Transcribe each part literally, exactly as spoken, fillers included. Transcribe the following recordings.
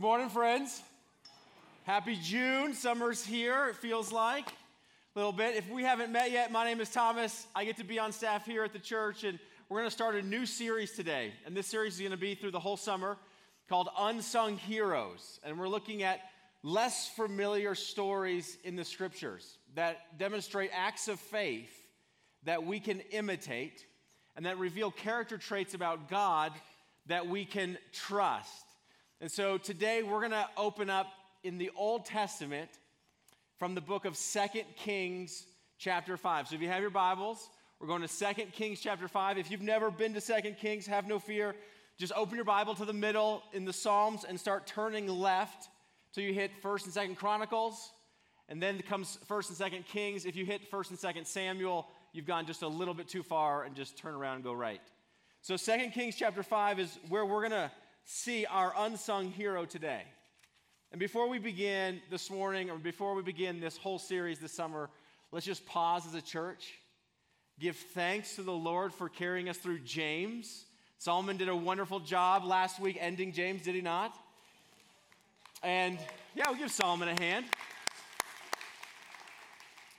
Good morning, friends. Happy June. Summer's here, it feels like, a little bit. If we haven't met yet, my name is Thomas. I get to be on staff here at the church, and we're going to start a new series today. And this series is going to be through the whole summer called Unsung Heroes. And we're looking at less familiar stories in the scriptures that demonstrate acts of faith that we can imitate and that reveal character traits about God that we can trust. And so today we're going to open up in the Old Testament from the book of Second Kings chapter five. So if you have your Bibles, we're going to Second Kings chapter five. If you've never been to Second Kings, have no fear. Just open your Bible to the middle in the Psalms and start turning left till you hit First and Second Chronicles. And then comes First and Second Kings. If you hit First and Second Samuel, you've gone just a little bit too far and just turn around and go right. So Second Kings chapter five is where we're going to see our unsung hero today. And before we begin this morning, or before we begin this whole series this summer, let's just pause as a church, give thanks to the Lord for carrying us through James. Solomon did a wonderful job last week ending James, did he not? And yeah, we'll give Solomon a hand.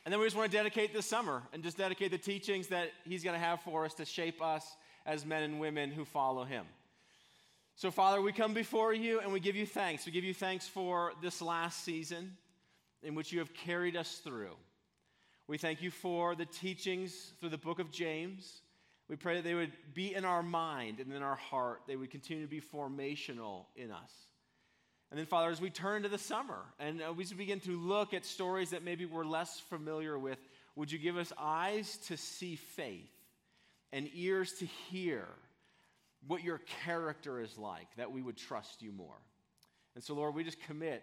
And then we just want to dedicate this summer and just dedicate the teachings that he's going to have for us to shape us as men and women who follow him. So, Father, we come before you and we give you thanks. We give you thanks for this last season in which you have carried us through. We thank you for the teachings through the book of James. We pray that they would be in our mind and in our heart. They would continue to be formational in us. And then, Father, as we turn to the summer and we begin to look at stories that maybe we're less familiar with, would you give us eyes to see faith and ears to hear what your character is like, that we would trust you more. And so, Lord, we just commit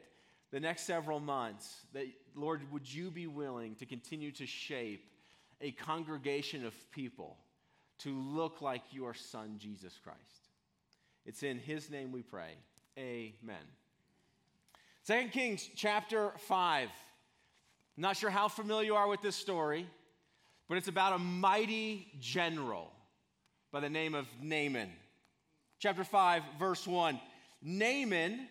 the next several months that, Lord, would you be willing to continue to shape a congregation of people to look like your son, Jesus Christ. It's in his name we pray. Amen. Second Kings chapter five. I'm not sure how familiar you are with this story, but it's about a mighty general by the name of Naaman. Chapter five, verse one. Naaman,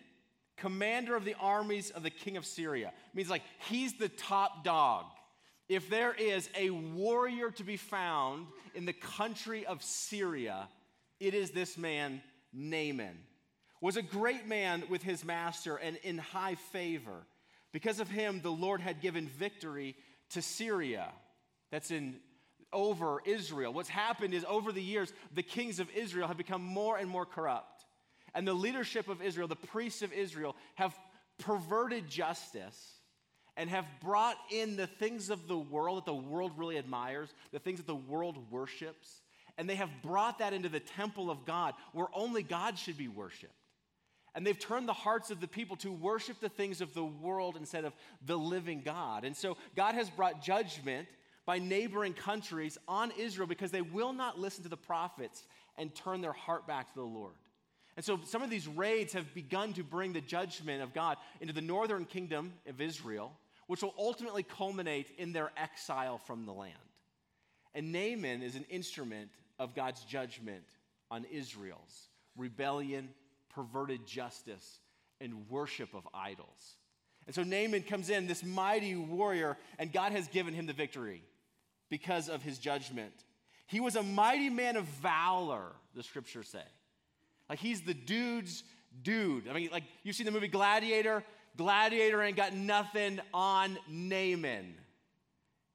commander of the armies of the king of Syria. It means like he's the top dog. If there is a warrior to be found in the country of Syria, it is this man, Naaman. Was a great man with his master and in high favor. Because of him, the Lord had given victory to Syria. That's in over Israel. What's happened is over the years, the kings of Israel have become more and more corrupt. And the leadership of Israel, the priests of Israel, have perverted justice and have brought in the things of the world that the world really admires, the things that the world worships, and they have brought that into the temple of God where only God should be worshipped. And they've turned the hearts of the people to worship the things of the world instead of the living God. And so God has brought judgment by neighboring countries on Israel because they will not listen to the prophets and turn their heart back to the Lord. And so some of these raids have begun to bring the judgment of God into the northern kingdom of Israel, which will ultimately culminate in their exile from the land. And Naaman is an instrument of God's judgment on Israel's rebellion, perverted justice, and worship of idols. And so Naaman comes in, this mighty warrior, and God has given him the victory because of his judgment. He was a mighty man of valor, the scriptures say. Like, he's the dude's dude. I mean, like, you've seen the movie Gladiator. Gladiator ain't got nothing on Naaman.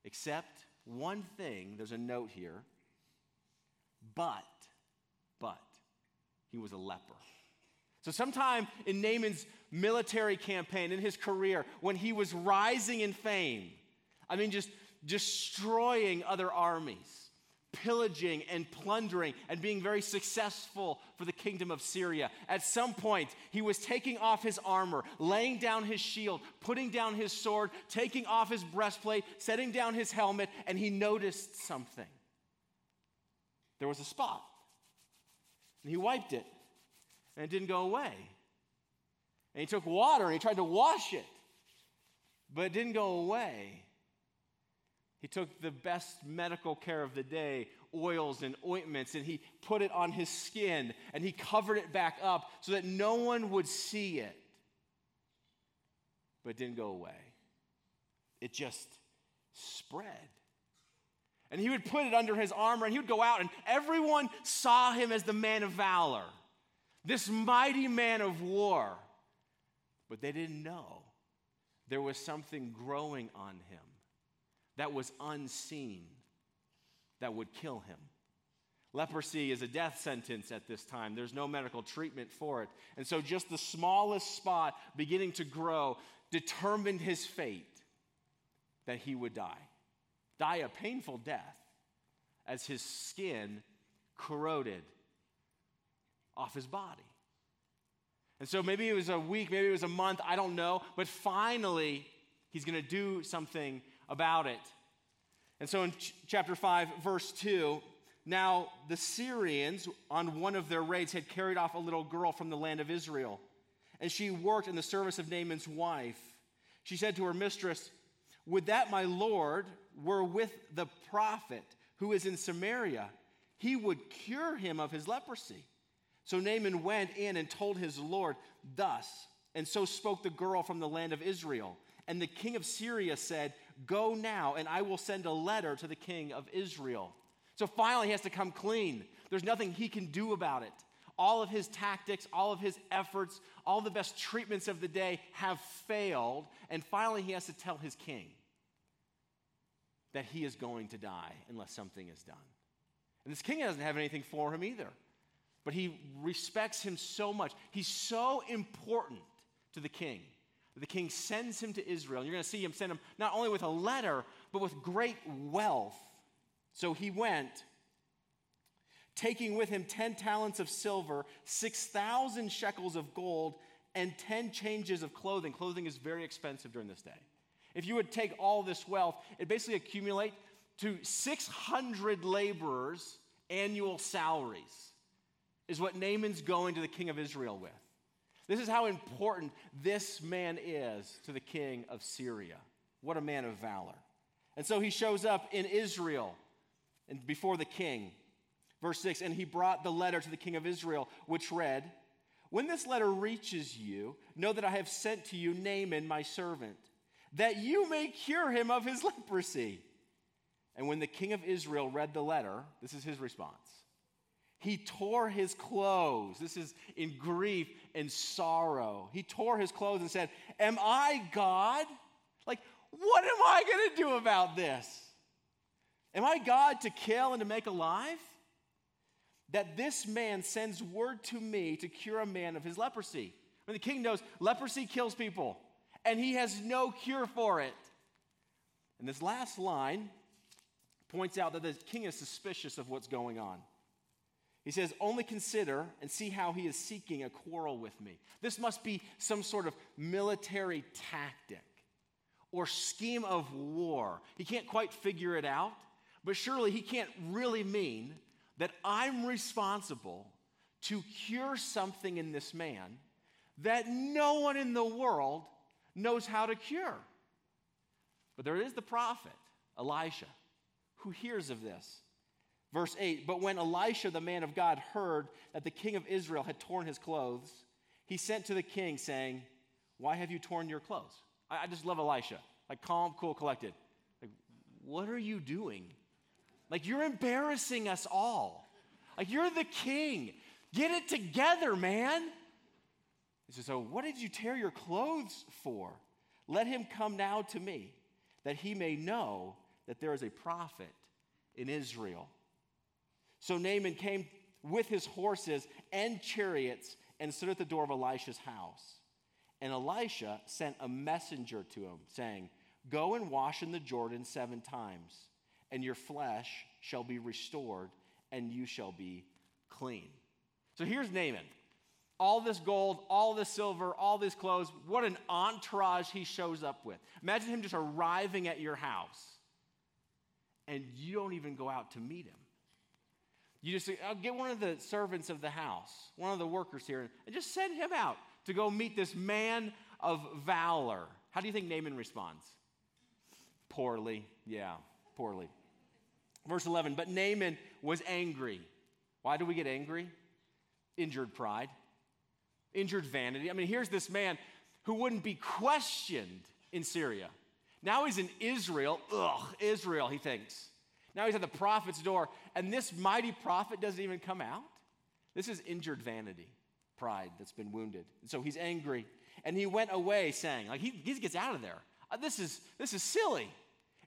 Except one thing, there's a note here. But, but, he was a leper. So sometime in Naaman's military campaign, in his career, when he was rising in fame, I mean, just destroying other armies, pillaging and plundering and being very successful for the kingdom of Syria. At some point, he was taking off his armor, laying down his shield, putting down his sword, taking off his breastplate, setting down his helmet, and he noticed something. There was a spot, and he wiped it, and it didn't go away. And he took water, and he tried to wash it, but it didn't go away. He took the best medical care of the day, oils and ointments, and he put it on his skin, and he covered it back up so that no one would see it. but it didn't go away. It just spread. And he would put it under his armor, and he would go out, and everyone saw him as the man of valor, this mighty man of war. But they didn't know there was something growing on him that was unseen, that would kill him. Leprosy is a death sentence at this time. There's no medical treatment for it. And so just the smallest spot beginning to grow determined his fate, that he would die. Die a painful death as his skin corroded off his body. And so maybe it was a week, maybe it was a month, I don't know. But finally, he's going to do something about it. And so in ch- chapter five, verse two, now the Syrians on one of their raids had carried off a little girl from the land of Israel, and she worked in the service of Naaman's wife. She said to her mistress, "Would that my Lord were with the prophet who is in Samaria. He would cure him of his leprosy." So Naaman went in and told his Lord thus, and so spoke the girl from the land of Israel. And the king of Syria said, "Go now, and I will send a letter to the king of Israel." So finally, he has to come clean. There's nothing he can do about it. All of his tactics, all of his efforts, all the best treatments of the day have failed. And finally, he has to tell his king that he is going to die unless something is done. And this king doesn't have anything for him either. But he respects him so much. He's so important to the king. The king sends him to Israel. You're going to see him send him not only with a letter, but with great wealth. So he went, taking with him ten talents of silver, six thousand shekels of gold, and ten changes of clothing. Clothing is very expensive during this day. If you would take all this wealth, it basically accumulates to six hundred laborers' annual salaries, is what Naaman's going to the king of Israel with. This is how important this man is to the king of Syria. What a man of valor. And so he shows up in Israel and before the king. Verse six, and he brought the letter to the king of Israel, which read, "When this letter reaches you, know that I have sent to you Naaman, my servant, that you may cure him of his leprosy." And when the king of Israel read the letter, this is his response. He tore his clothes. This is in grief and sorrow. He tore his clothes and said, "Am I God? Like, what am I going to do about this? Am I God to kill and to make alive? That this man sends word to me to cure a man of his leprosy." I mean, the king knows leprosy kills people, and he has no cure for it. And this last line points out that the king is suspicious of what's going on. He says, "Only consider and see how he is seeking a quarrel with me." This must be some sort of military tactic or scheme of war. He can't quite figure it out, but surely he can't really mean that I'm responsible to cure something in this man that no one in the world knows how to cure. But there is the prophet, Elisha, who hears of this. Verse eight, but when Elisha, the man of God, heard that the king of Israel had torn his clothes, he sent to the king saying, "Why have you torn your clothes?" I, I just love Elisha. Like calm, cool, collected. Like, what are you doing? Like, you're embarrassing us all. Like, you're the king. Get it together, man. He says, "So what did you tear your clothes for? Let him come now to me, that he may know that there is a prophet in Israel." So Naaman came with his horses and chariots and stood at the door of Elisha's house. And Elisha sent a messenger to him, saying, "Go and wash in the Jordan seven times, and your flesh shall be restored, and you shall be clean." So here's Naaman. All this gold, all this silver, all these clothes. What an entourage he shows up with. Imagine him just arriving at your house, and you don't even go out to meet him. You just say, "I'll get one of the servants of the house, one of the workers here, and just send him out to go meet this man of valor." How do you think Naaman responds? Poorly. Yeah, poorly. Verse eleven, but Naaman was angry. Why do we get angry? Injured pride, injured vanity. I mean, here's this man who wouldn't be questioned in Syria. Now he's in Israel. Ugh, Israel, he thinks. Now he's at the prophet's door, and this mighty prophet doesn't even come out? This is injured vanity, pride that's been wounded. And so he's angry, and he went away saying, like, he, he gets out of there. This is, this is silly.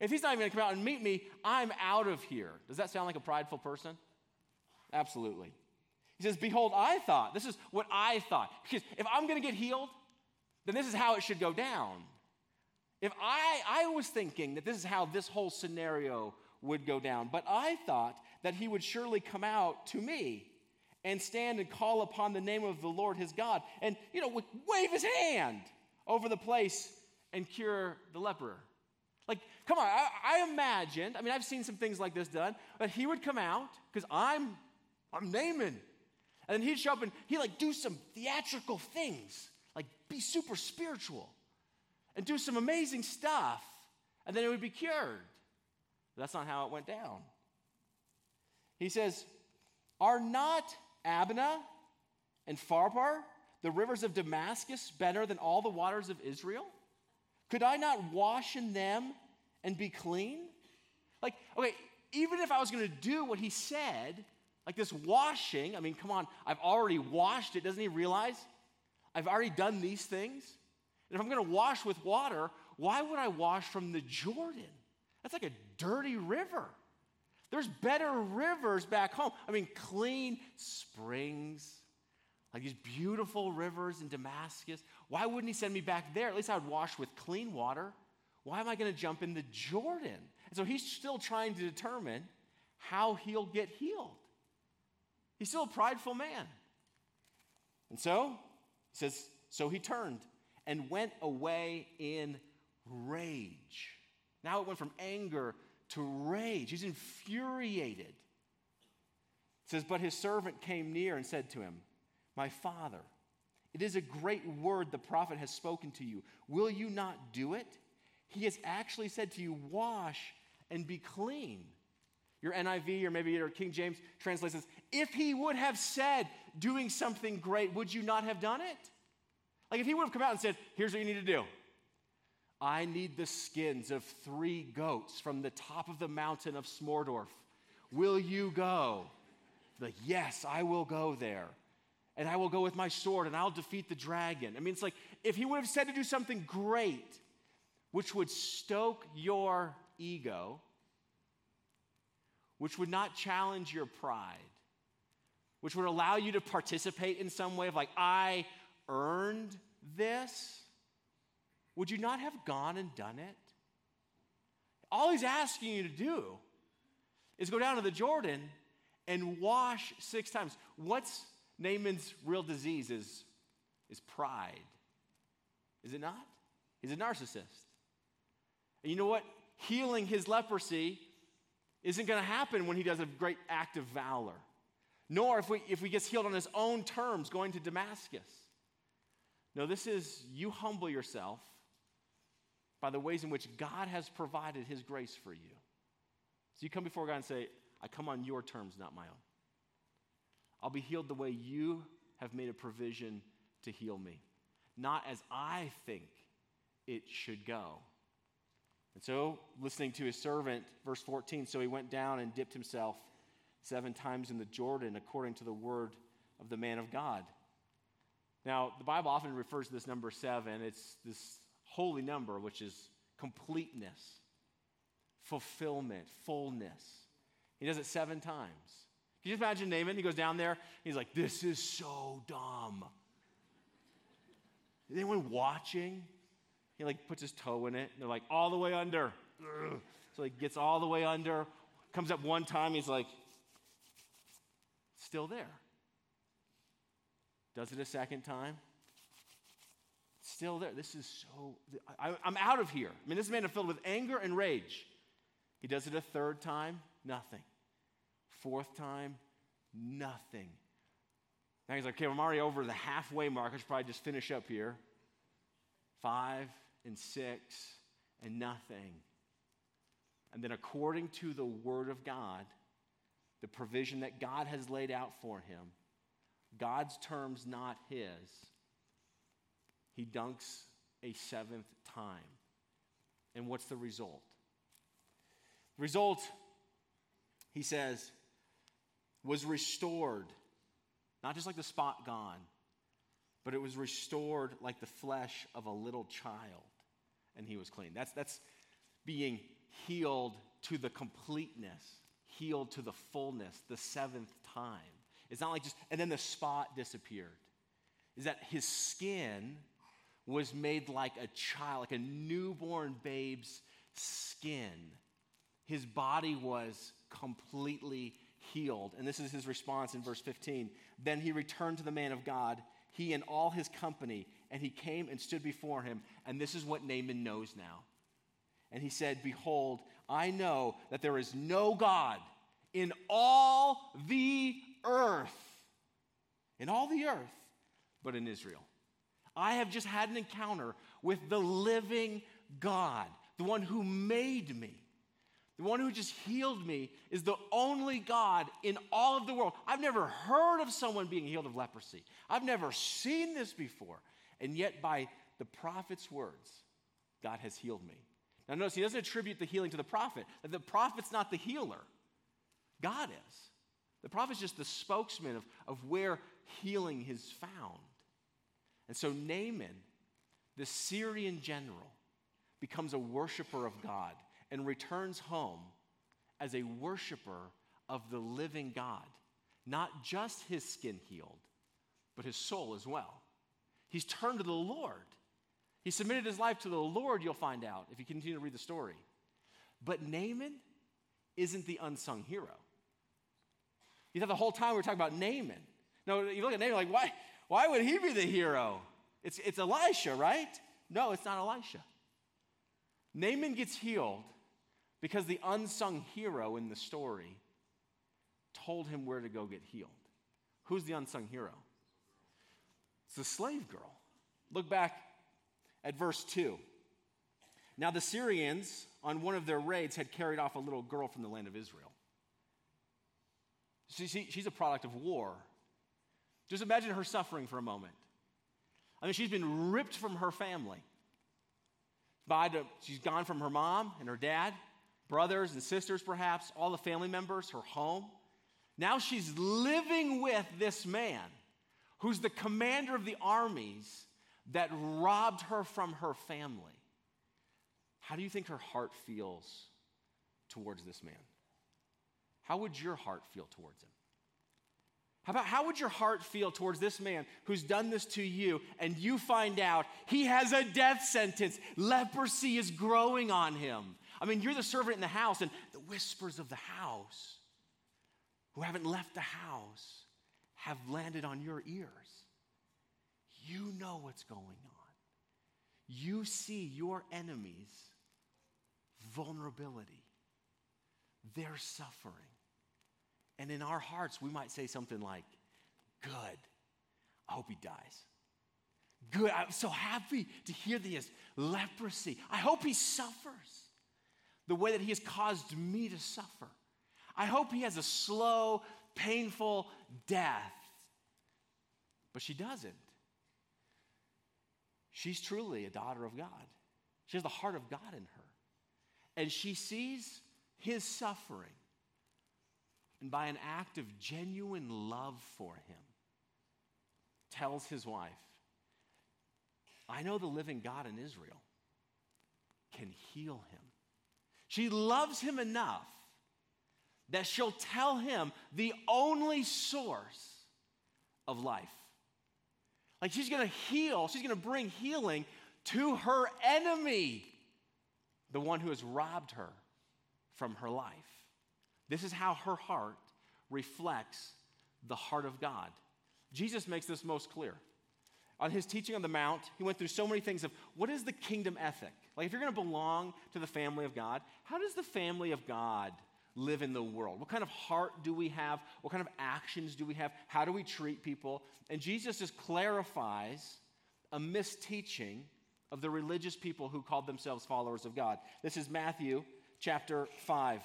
If he's not even going to come out and meet me, I'm out of here. Does that sound like a prideful person? Absolutely. He says, behold, I thought. This is what I thought. Because if I'm going to get healed, then this is how it should go down. If I, I was thinking that this is how this whole scenario would go down, but I thought that he would surely come out to me and stand and call upon the name of the Lord his God and, you know, would wave his hand over the place and cure the leper. Like, come on, I, I imagined, I mean, I've seen some things like this done, but he would come out, because I'm, I'm Naaman, and then he'd show up and he'd, like, do some theatrical things, like, be super spiritual, and do some amazing stuff, and then it would be cured. But that's not how it went down. He says, are not Abana and Farpar, the rivers of Damascus, better than all the waters of Israel? Could I not wash in them and be clean? Like, okay, even if I was going to do what he said, like this washing, I mean, come on, I've already washed it. Doesn't he realize? I've already done these things. And if I'm going to wash with water, why would I wash from the Jordan? That's like a dirty river. There's better rivers back home. I mean, clean springs. Like these beautiful rivers in Damascus. Why wouldn't he send me back there? At least I would wash with clean water. Why am I going to jump in the Jordan? And so he's still trying to determine how he'll get healed. He's still a prideful man. And so, he says, so he turned and went away in rage. Now it went from anger to rage. He's infuriated. It says, but his servant came near and said to him, my father, it is a great word the prophet has spoken to you. Will you not do it? He has actually said to you, wash and be clean. Your N I V or maybe your King James translates this, if he would have said doing something great, would you not have done it? Like if he would have come out and said, here's what you need to do. I need the skins of three goats from the top of the mountain of Smordorf. Will you go? Like, yes, I will go there. And I will go with my sword, and I'll defeat the dragon. I mean, it's like, if he would have said to do something great, which would stoke your ego, which would not challenge your pride, which would allow you to participate in some way of like, I earned this, would you not have gone and done it? All he's asking you to do is go down to the Jordan and wash six times. What's Naaman's real disease is, is pride. Is it not? He's a narcissist. And you know what? Healing his leprosy isn't going to happen when he does a great act of valor, nor if we, if he gets healed on his own terms going to Damascus. No, this is you humble yourself by the ways in which God has provided his grace for you. So you come before God and say, I come on your terms, not my own. I'll be healed the way you have made a provision to heal me, not as I think it should go. And so, listening to his servant, verse fourteen, so he went down and dipped himself seven times in the Jordan according to the word of the man of God. Now, the Bible often refers to this number seven. It's this holy number, which is completeness, fulfillment, fullness. He does it seven times. Can you just imagine Naaman? He goes down there. He's like, this is so dumb. Is anyone watching? He like puts his toe in it. And they're like, all the way under. Ugh. So he gets all the way under. Comes up one time. He's like, still there. Does it a second time. Still there. This is so, I, I, I'm out of here. I mean, this man is filled with anger and rage. He does it a third time. Nothing. Fourth time, nothing. Now he's like, okay, I'm already over the halfway mark. I should probably just finish up here. Five and six and nothing. And then according to the word of God, the provision that God has laid out for him, God's terms, not his, He dunks a seventh time. And what's the result? The result, he says, was restored. Not just like the spot gone, but it was restored like the flesh of a little child. And he was clean. That's, that's being healed to the completeness, healed to the fullness, the seventh time. It's not like just, and then the spot disappeared. Is that his skin was made like a child, like a newborn babe's skin. His body was completely healed. And this is his response in verse fifteen. Then he returned to the man of God, he and all his company, and he came and stood before him. And this is what Naaman knows now. And he said, behold, I know that there is no God in all the earth, in all the earth, but in Israel. I have just had an encounter with the living God, the one who made me. The one who just healed me is the only God in all of the world. I've never heard of someone being healed of leprosy. I've never seen this before. And yet by the prophet's words, God has healed me. Now notice, he doesn't attribute the healing to the prophet. The prophet's not the healer. God is. The prophet's just the spokesman of, of where healing is found. And so Naaman, the Syrian general, becomes a worshiper of God and returns home as a worshiper of the living God. Not just his skin healed, but his soul as well. He's turned to the Lord. He submitted his life to the Lord, you'll find out, if you continue to read the story. But Naaman isn't the unsung hero. You thought the whole time we were talking about Naaman. No, you look at Naaman like, why, why would he be the hero? It's, it's Elisha, right? No, it's not Elisha. Naaman gets healed because the unsung hero in the story told him where to go get healed. Who's the unsung hero? It's the slave girl. Look back at verse two. Now the Syrians, on one of their raids, had carried off a little girl from the land of Israel. She, she, she's a product of war. Just imagine her suffering for a moment. I mean, she's been ripped from her family. By the, she's gone from her mom and her dad, brothers and sisters perhaps, all the family members, her home. Now she's living with this man who's the commander of the armies that robbed her from her family. How do you think her heart feels towards this man? How would your heart feel towards him? How about how would your heart feel towards this man who's done this to you and you find out he has a death sentence? Leprosy is growing on him. I mean, you're the servant in the house, and the whispers of the house who haven't left the house have landed on your ears. You know what's going on. You see your enemy's vulnerability, their suffering. And in our hearts, we might say something like, good, I hope he dies. Good, I'm so happy to hear that he has leprosy. I hope he suffers the way that he has caused me to suffer. I hope he has a slow, painful death. But she doesn't. She's truly a daughter of God. She has the heart of God in her. And she sees his suffering. And by an act of genuine love for him, tells his wife, I know the living God in Israel can heal him. She loves him enough that she'll tell him the only source of life. Like she's going to heal, she's going to bring healing to her enemy, the one who has robbed her from her life. This is how her heart reflects the heart of God. Jesus makes this most clear. On his teaching on the Mount, he went through so many things of what is the kingdom ethic? Like if you're going to belong to the family of God, how does the family of God live in the world? What kind of heart do we have? What kind of actions do we have? How do we treat people? And Jesus just clarifies a misteaching of the religious people who called themselves followers of God. This is Matthew chapter five.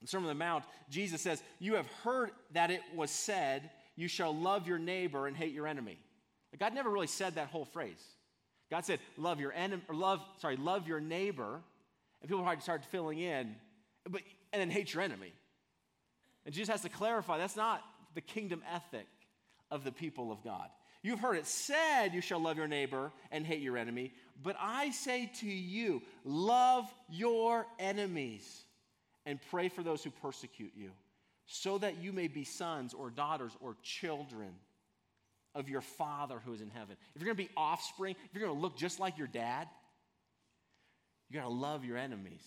In the Sermon on the Mount, Jesus says, you have heard that it was said, you shall love your neighbor and hate your enemy. God never really said that whole phrase. God said, love your enemy, or love, sorry, love your neighbor. And people probably started filling in, but and then hate your enemy. And Jesus has to clarify, that's not the kingdom ethic of the people of God. You've heard it said, you shall love your neighbor and hate your enemy. But I say to you, love your enemies and pray for those who persecute you, so that you may be sons or daughters or children of your Father who is in heaven. If you're going to be offspring, if you're going to look just like your dad, you got to love your enemies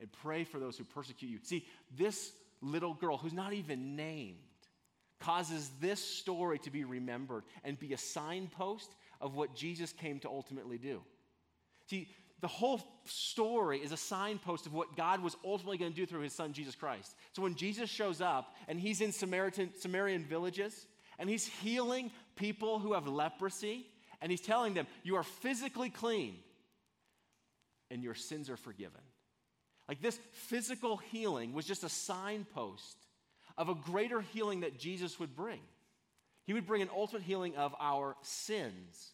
and pray for those who persecute you. See, this little girl who's not even named causes this story to be remembered and be a signpost of what Jesus came to ultimately do. See, the whole story is a signpost of what God was ultimately going to do through his son, Jesus Christ. So when Jesus shows up and he's in Samaritan, Samaritan villages and he's healing people who have leprosy and he's telling them, you are physically clean and your sins are forgiven. Like this physical healing was just a signpost of a greater healing that Jesus would bring. He would bring an ultimate healing of our sins,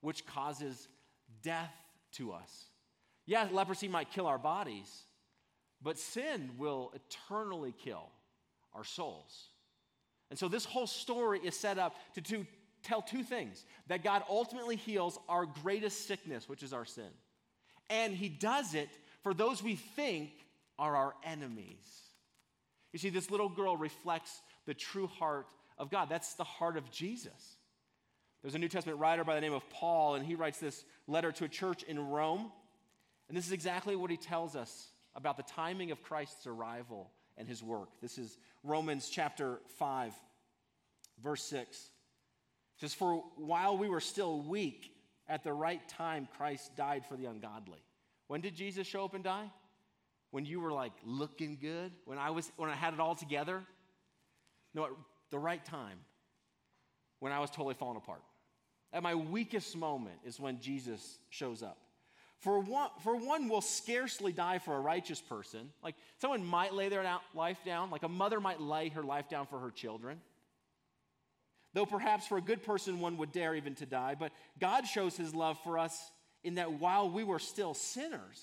which causes death to us. Yeah, leprosy might kill our bodies, but sin will eternally kill our souls. And so this whole story is set up to, to tell two things: that God ultimately heals our greatest sickness, which is our sin. And he does it for those we think are our enemies. You see, this little girl reflects the true heart of God. That's the heart of Jesus. There's a New Testament writer by the name of Paul, and he writes this letter to a church in Rome. And this is exactly what he tells us about the timing of Christ's arrival and his work. This is Romans chapter five, verse six. It says, "For while we were still weak, at the right time Christ died for the ungodly." When did Jesus show up and die? When you were like looking good, when I was, when I had it all together? No, at the right time, when I was totally falling apart. At my weakest moment is when Jesus shows up. For one, for one will scarcely die for a righteous person. Like someone might lay their life down, like a mother might lay her life down for her children. Though perhaps for a good person one would dare even to die, but God shows his love for us in that while we were still sinners,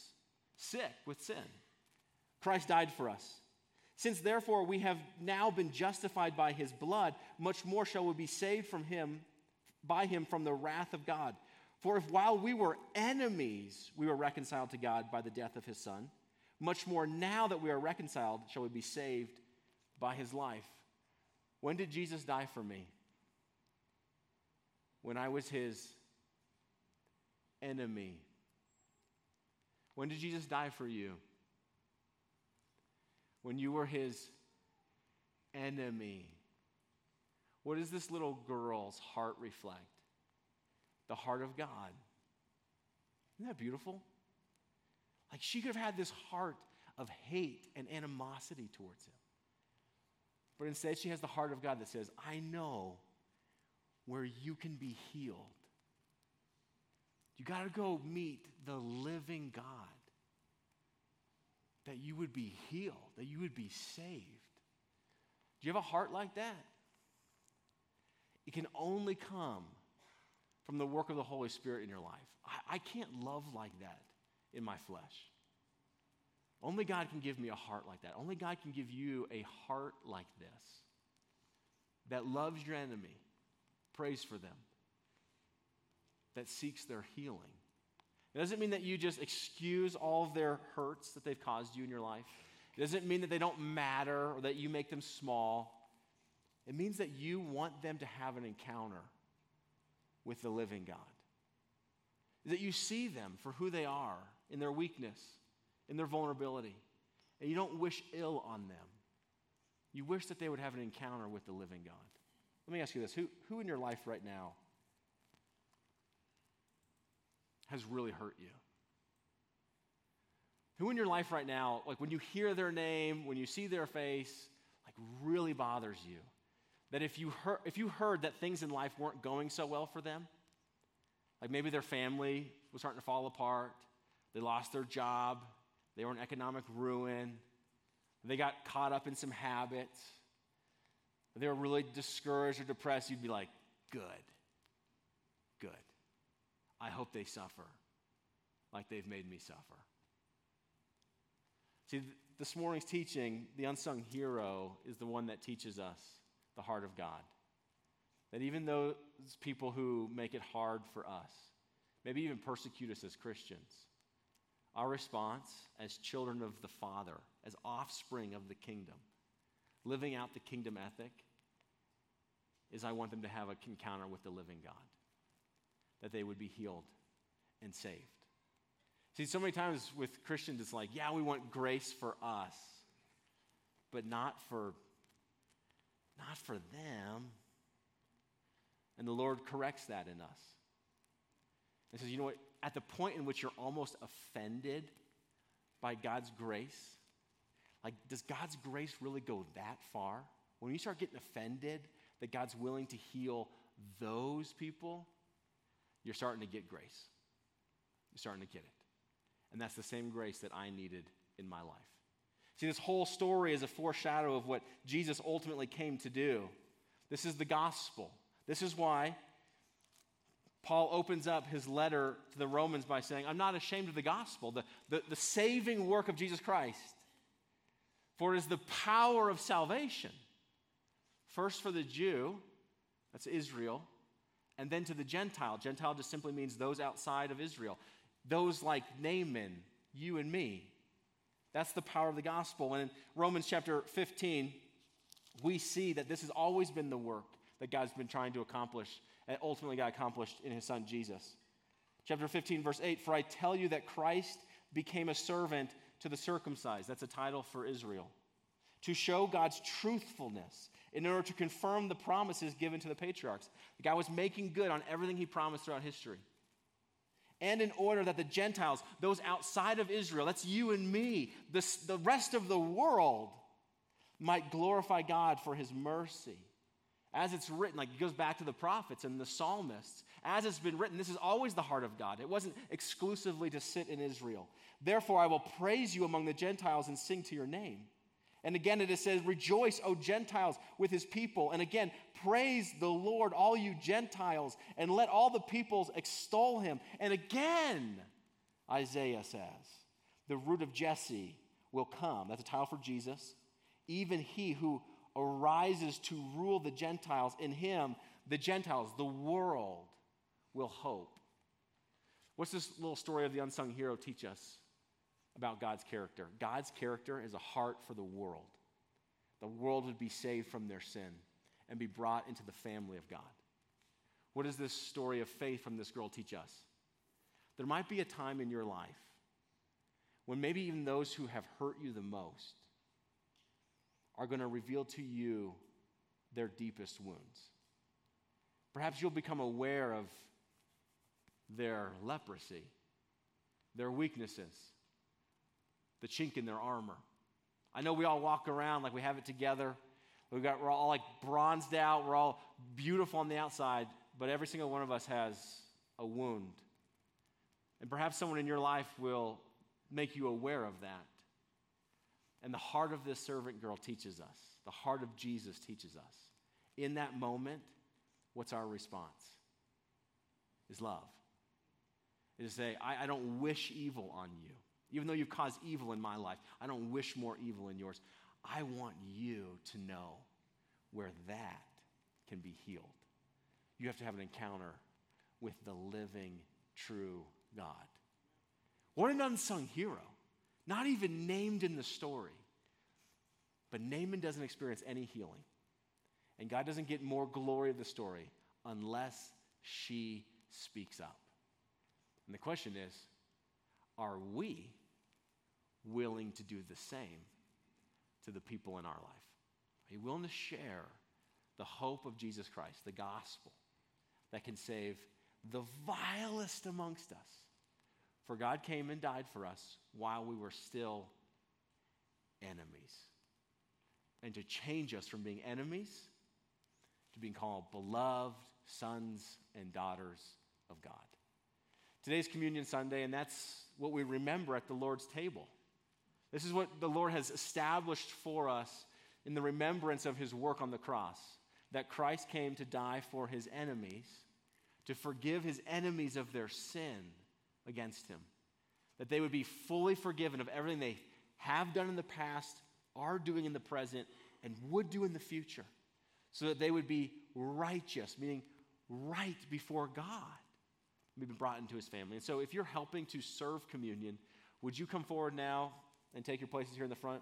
sick with sin, Christ died for us. Since therefore we have now been justified by his blood, much more shall we be saved from him, by him from the wrath of God. For if while we were enemies, we were reconciled to God by the death of his son, much more now that we are reconciled, shall we be saved by his life. When did Jesus die for me? When I was his enemy. When did Jesus die for you? When you were his enemy. What does this little girl's heart reflect? The heart of God. Isn't that beautiful? Like she could have had this heart of hate and animosity towards him. But instead she has the heart of God that says, I know where you can be healed. You got to go meet the living God, that you would be healed, that you would be saved. Do you have a heart like that? It can only come from the work of the Holy Spirit in your life. I, I can't love like that in my flesh. Only God can give me a heart like that. Only God can give you a heart like this, that loves your enemy, prays for them, that seeks their healing. It doesn't mean that you just excuse all of their hurts that they've caused you in your life. It doesn't mean that they don't matter or that you make them small. It means that you want them to have an encounter with the living God. That you see them for who they are, in their weakness, in their vulnerability. And you don't wish ill on them. You wish that they would have an encounter with the living God. Let me ask you this. Who, who in your life right now has really hurt you? Who in your life right now, like when you hear their name, when you see their face, like really bothers you? That if you heard, if you heard that things in life weren't going so well for them, like maybe their family was starting to fall apart, they lost their job, they were in economic ruin, they got caught up in some habits, they were really discouraged or depressed, you'd be like, good. I hope they suffer like they've made me suffer. See, th- this morning's teaching, the unsung hero, is the one that teaches us the heart of God. That even those people who make it hard for us, maybe even persecute us as Christians, our response as children of the Father, as offspring of the kingdom, living out the kingdom ethic, is I want them to have an encounter with the living God, that they would be healed and saved. See, so many times with Christians, it's like, yeah, we want grace for us, but not for, not for them. And the Lord corrects that in us. He says, you know what? At the point in which you're almost offended by God's grace, like, does God's grace really go that far? When you start getting offended that God's willing to heal those people, you're starting to get grace. You're starting to get it. And that's the same grace that I needed in my life. See, this whole story is a foreshadow of what Jesus ultimately came to do. This is the gospel. This is why Paul opens up his letter to the Romans by saying, I'm not ashamed of the gospel, the, the, the saving work of Jesus Christ. For it is the power of salvation, first for the Jew, that's Israel, and then to the Gentile. Gentile just simply means those outside of Israel, those like Naaman, you and me. That's the power of the gospel. And in Romans chapter fifteen, we see that this has always been the work that God's been trying to accomplish and ultimately got accomplished in his son Jesus. Chapter fifteen, verse eight, for I tell you that Christ became a servant to the circumcised. That's a title for Israel. To show God's truthfulness in order to confirm the promises given to the patriarchs. God was making good on everything he promised throughout history. And in order that the Gentiles, those outside of Israel, that's you and me, the, the rest of the world, might glorify God for his mercy. As it's written, like it goes back to the prophets and the psalmists. As it's been written, this is always the heart of God. It wasn't exclusively to sit in Israel. Therefore, I will praise you among the Gentiles and sing to your name. And again, it says, rejoice, O Gentiles, with his people. And again, praise the Lord, all you Gentiles, and let all the peoples extol him. And again, Isaiah says, the root of Jesse will come. That's a title for Jesus. Even he who arises to rule the Gentiles, in him, the Gentiles, the world, will hope. What's this little story of the unsung hero teach us about God's character? God's character is a heart for the world. The world would be saved from their sin and be brought into the family of God. What does this story of faith from this girl teach us? There might be a time in your life when maybe even those who have hurt you the most are going to reveal to you their deepest wounds. Perhaps you'll become aware of their leprosy, their weaknesses, the chink in their armor. I know we all walk around like we have it together. We've got, we're all like bronzed out. We're all beautiful on the outside, but every single one of us has a wound. And perhaps someone in your life will make you aware of that. And the heart of this servant girl teaches us. The heart of Jesus teaches us. In that moment, what's our response? Is love. It is to say, I, I don't wish evil on you. Even though you've caused evil in my life, I don't wish more evil in yours. I want you to know where that can be healed. You have to have an encounter with the living, true God. What an unsung hero. Not even named in the story. But Naaman doesn't experience any healing. And God doesn't get more glory of the story unless she speaks up. And the question is, are we willing to do the same to the people in our life? Are you willing to share the hope of Jesus Christ, the gospel, that can save the vilest amongst us? For God came and died for us while we were still enemies. And to change us from being enemies to being called beloved sons and daughters of God. Today's Communion Sunday, and that's what we remember at the Lord's table. This is what the Lord has established for us in the remembrance of his work on the cross, that Christ came to die for his enemies to forgive his enemies of their sin against him, that they would be fully forgiven of everything they have done in the past, are doing in the present, and would do in the future, so that they would be righteous, meaning right before God, and be brought into his family. And so if you're helping to serve communion, would you come forward now and take your places here in the front?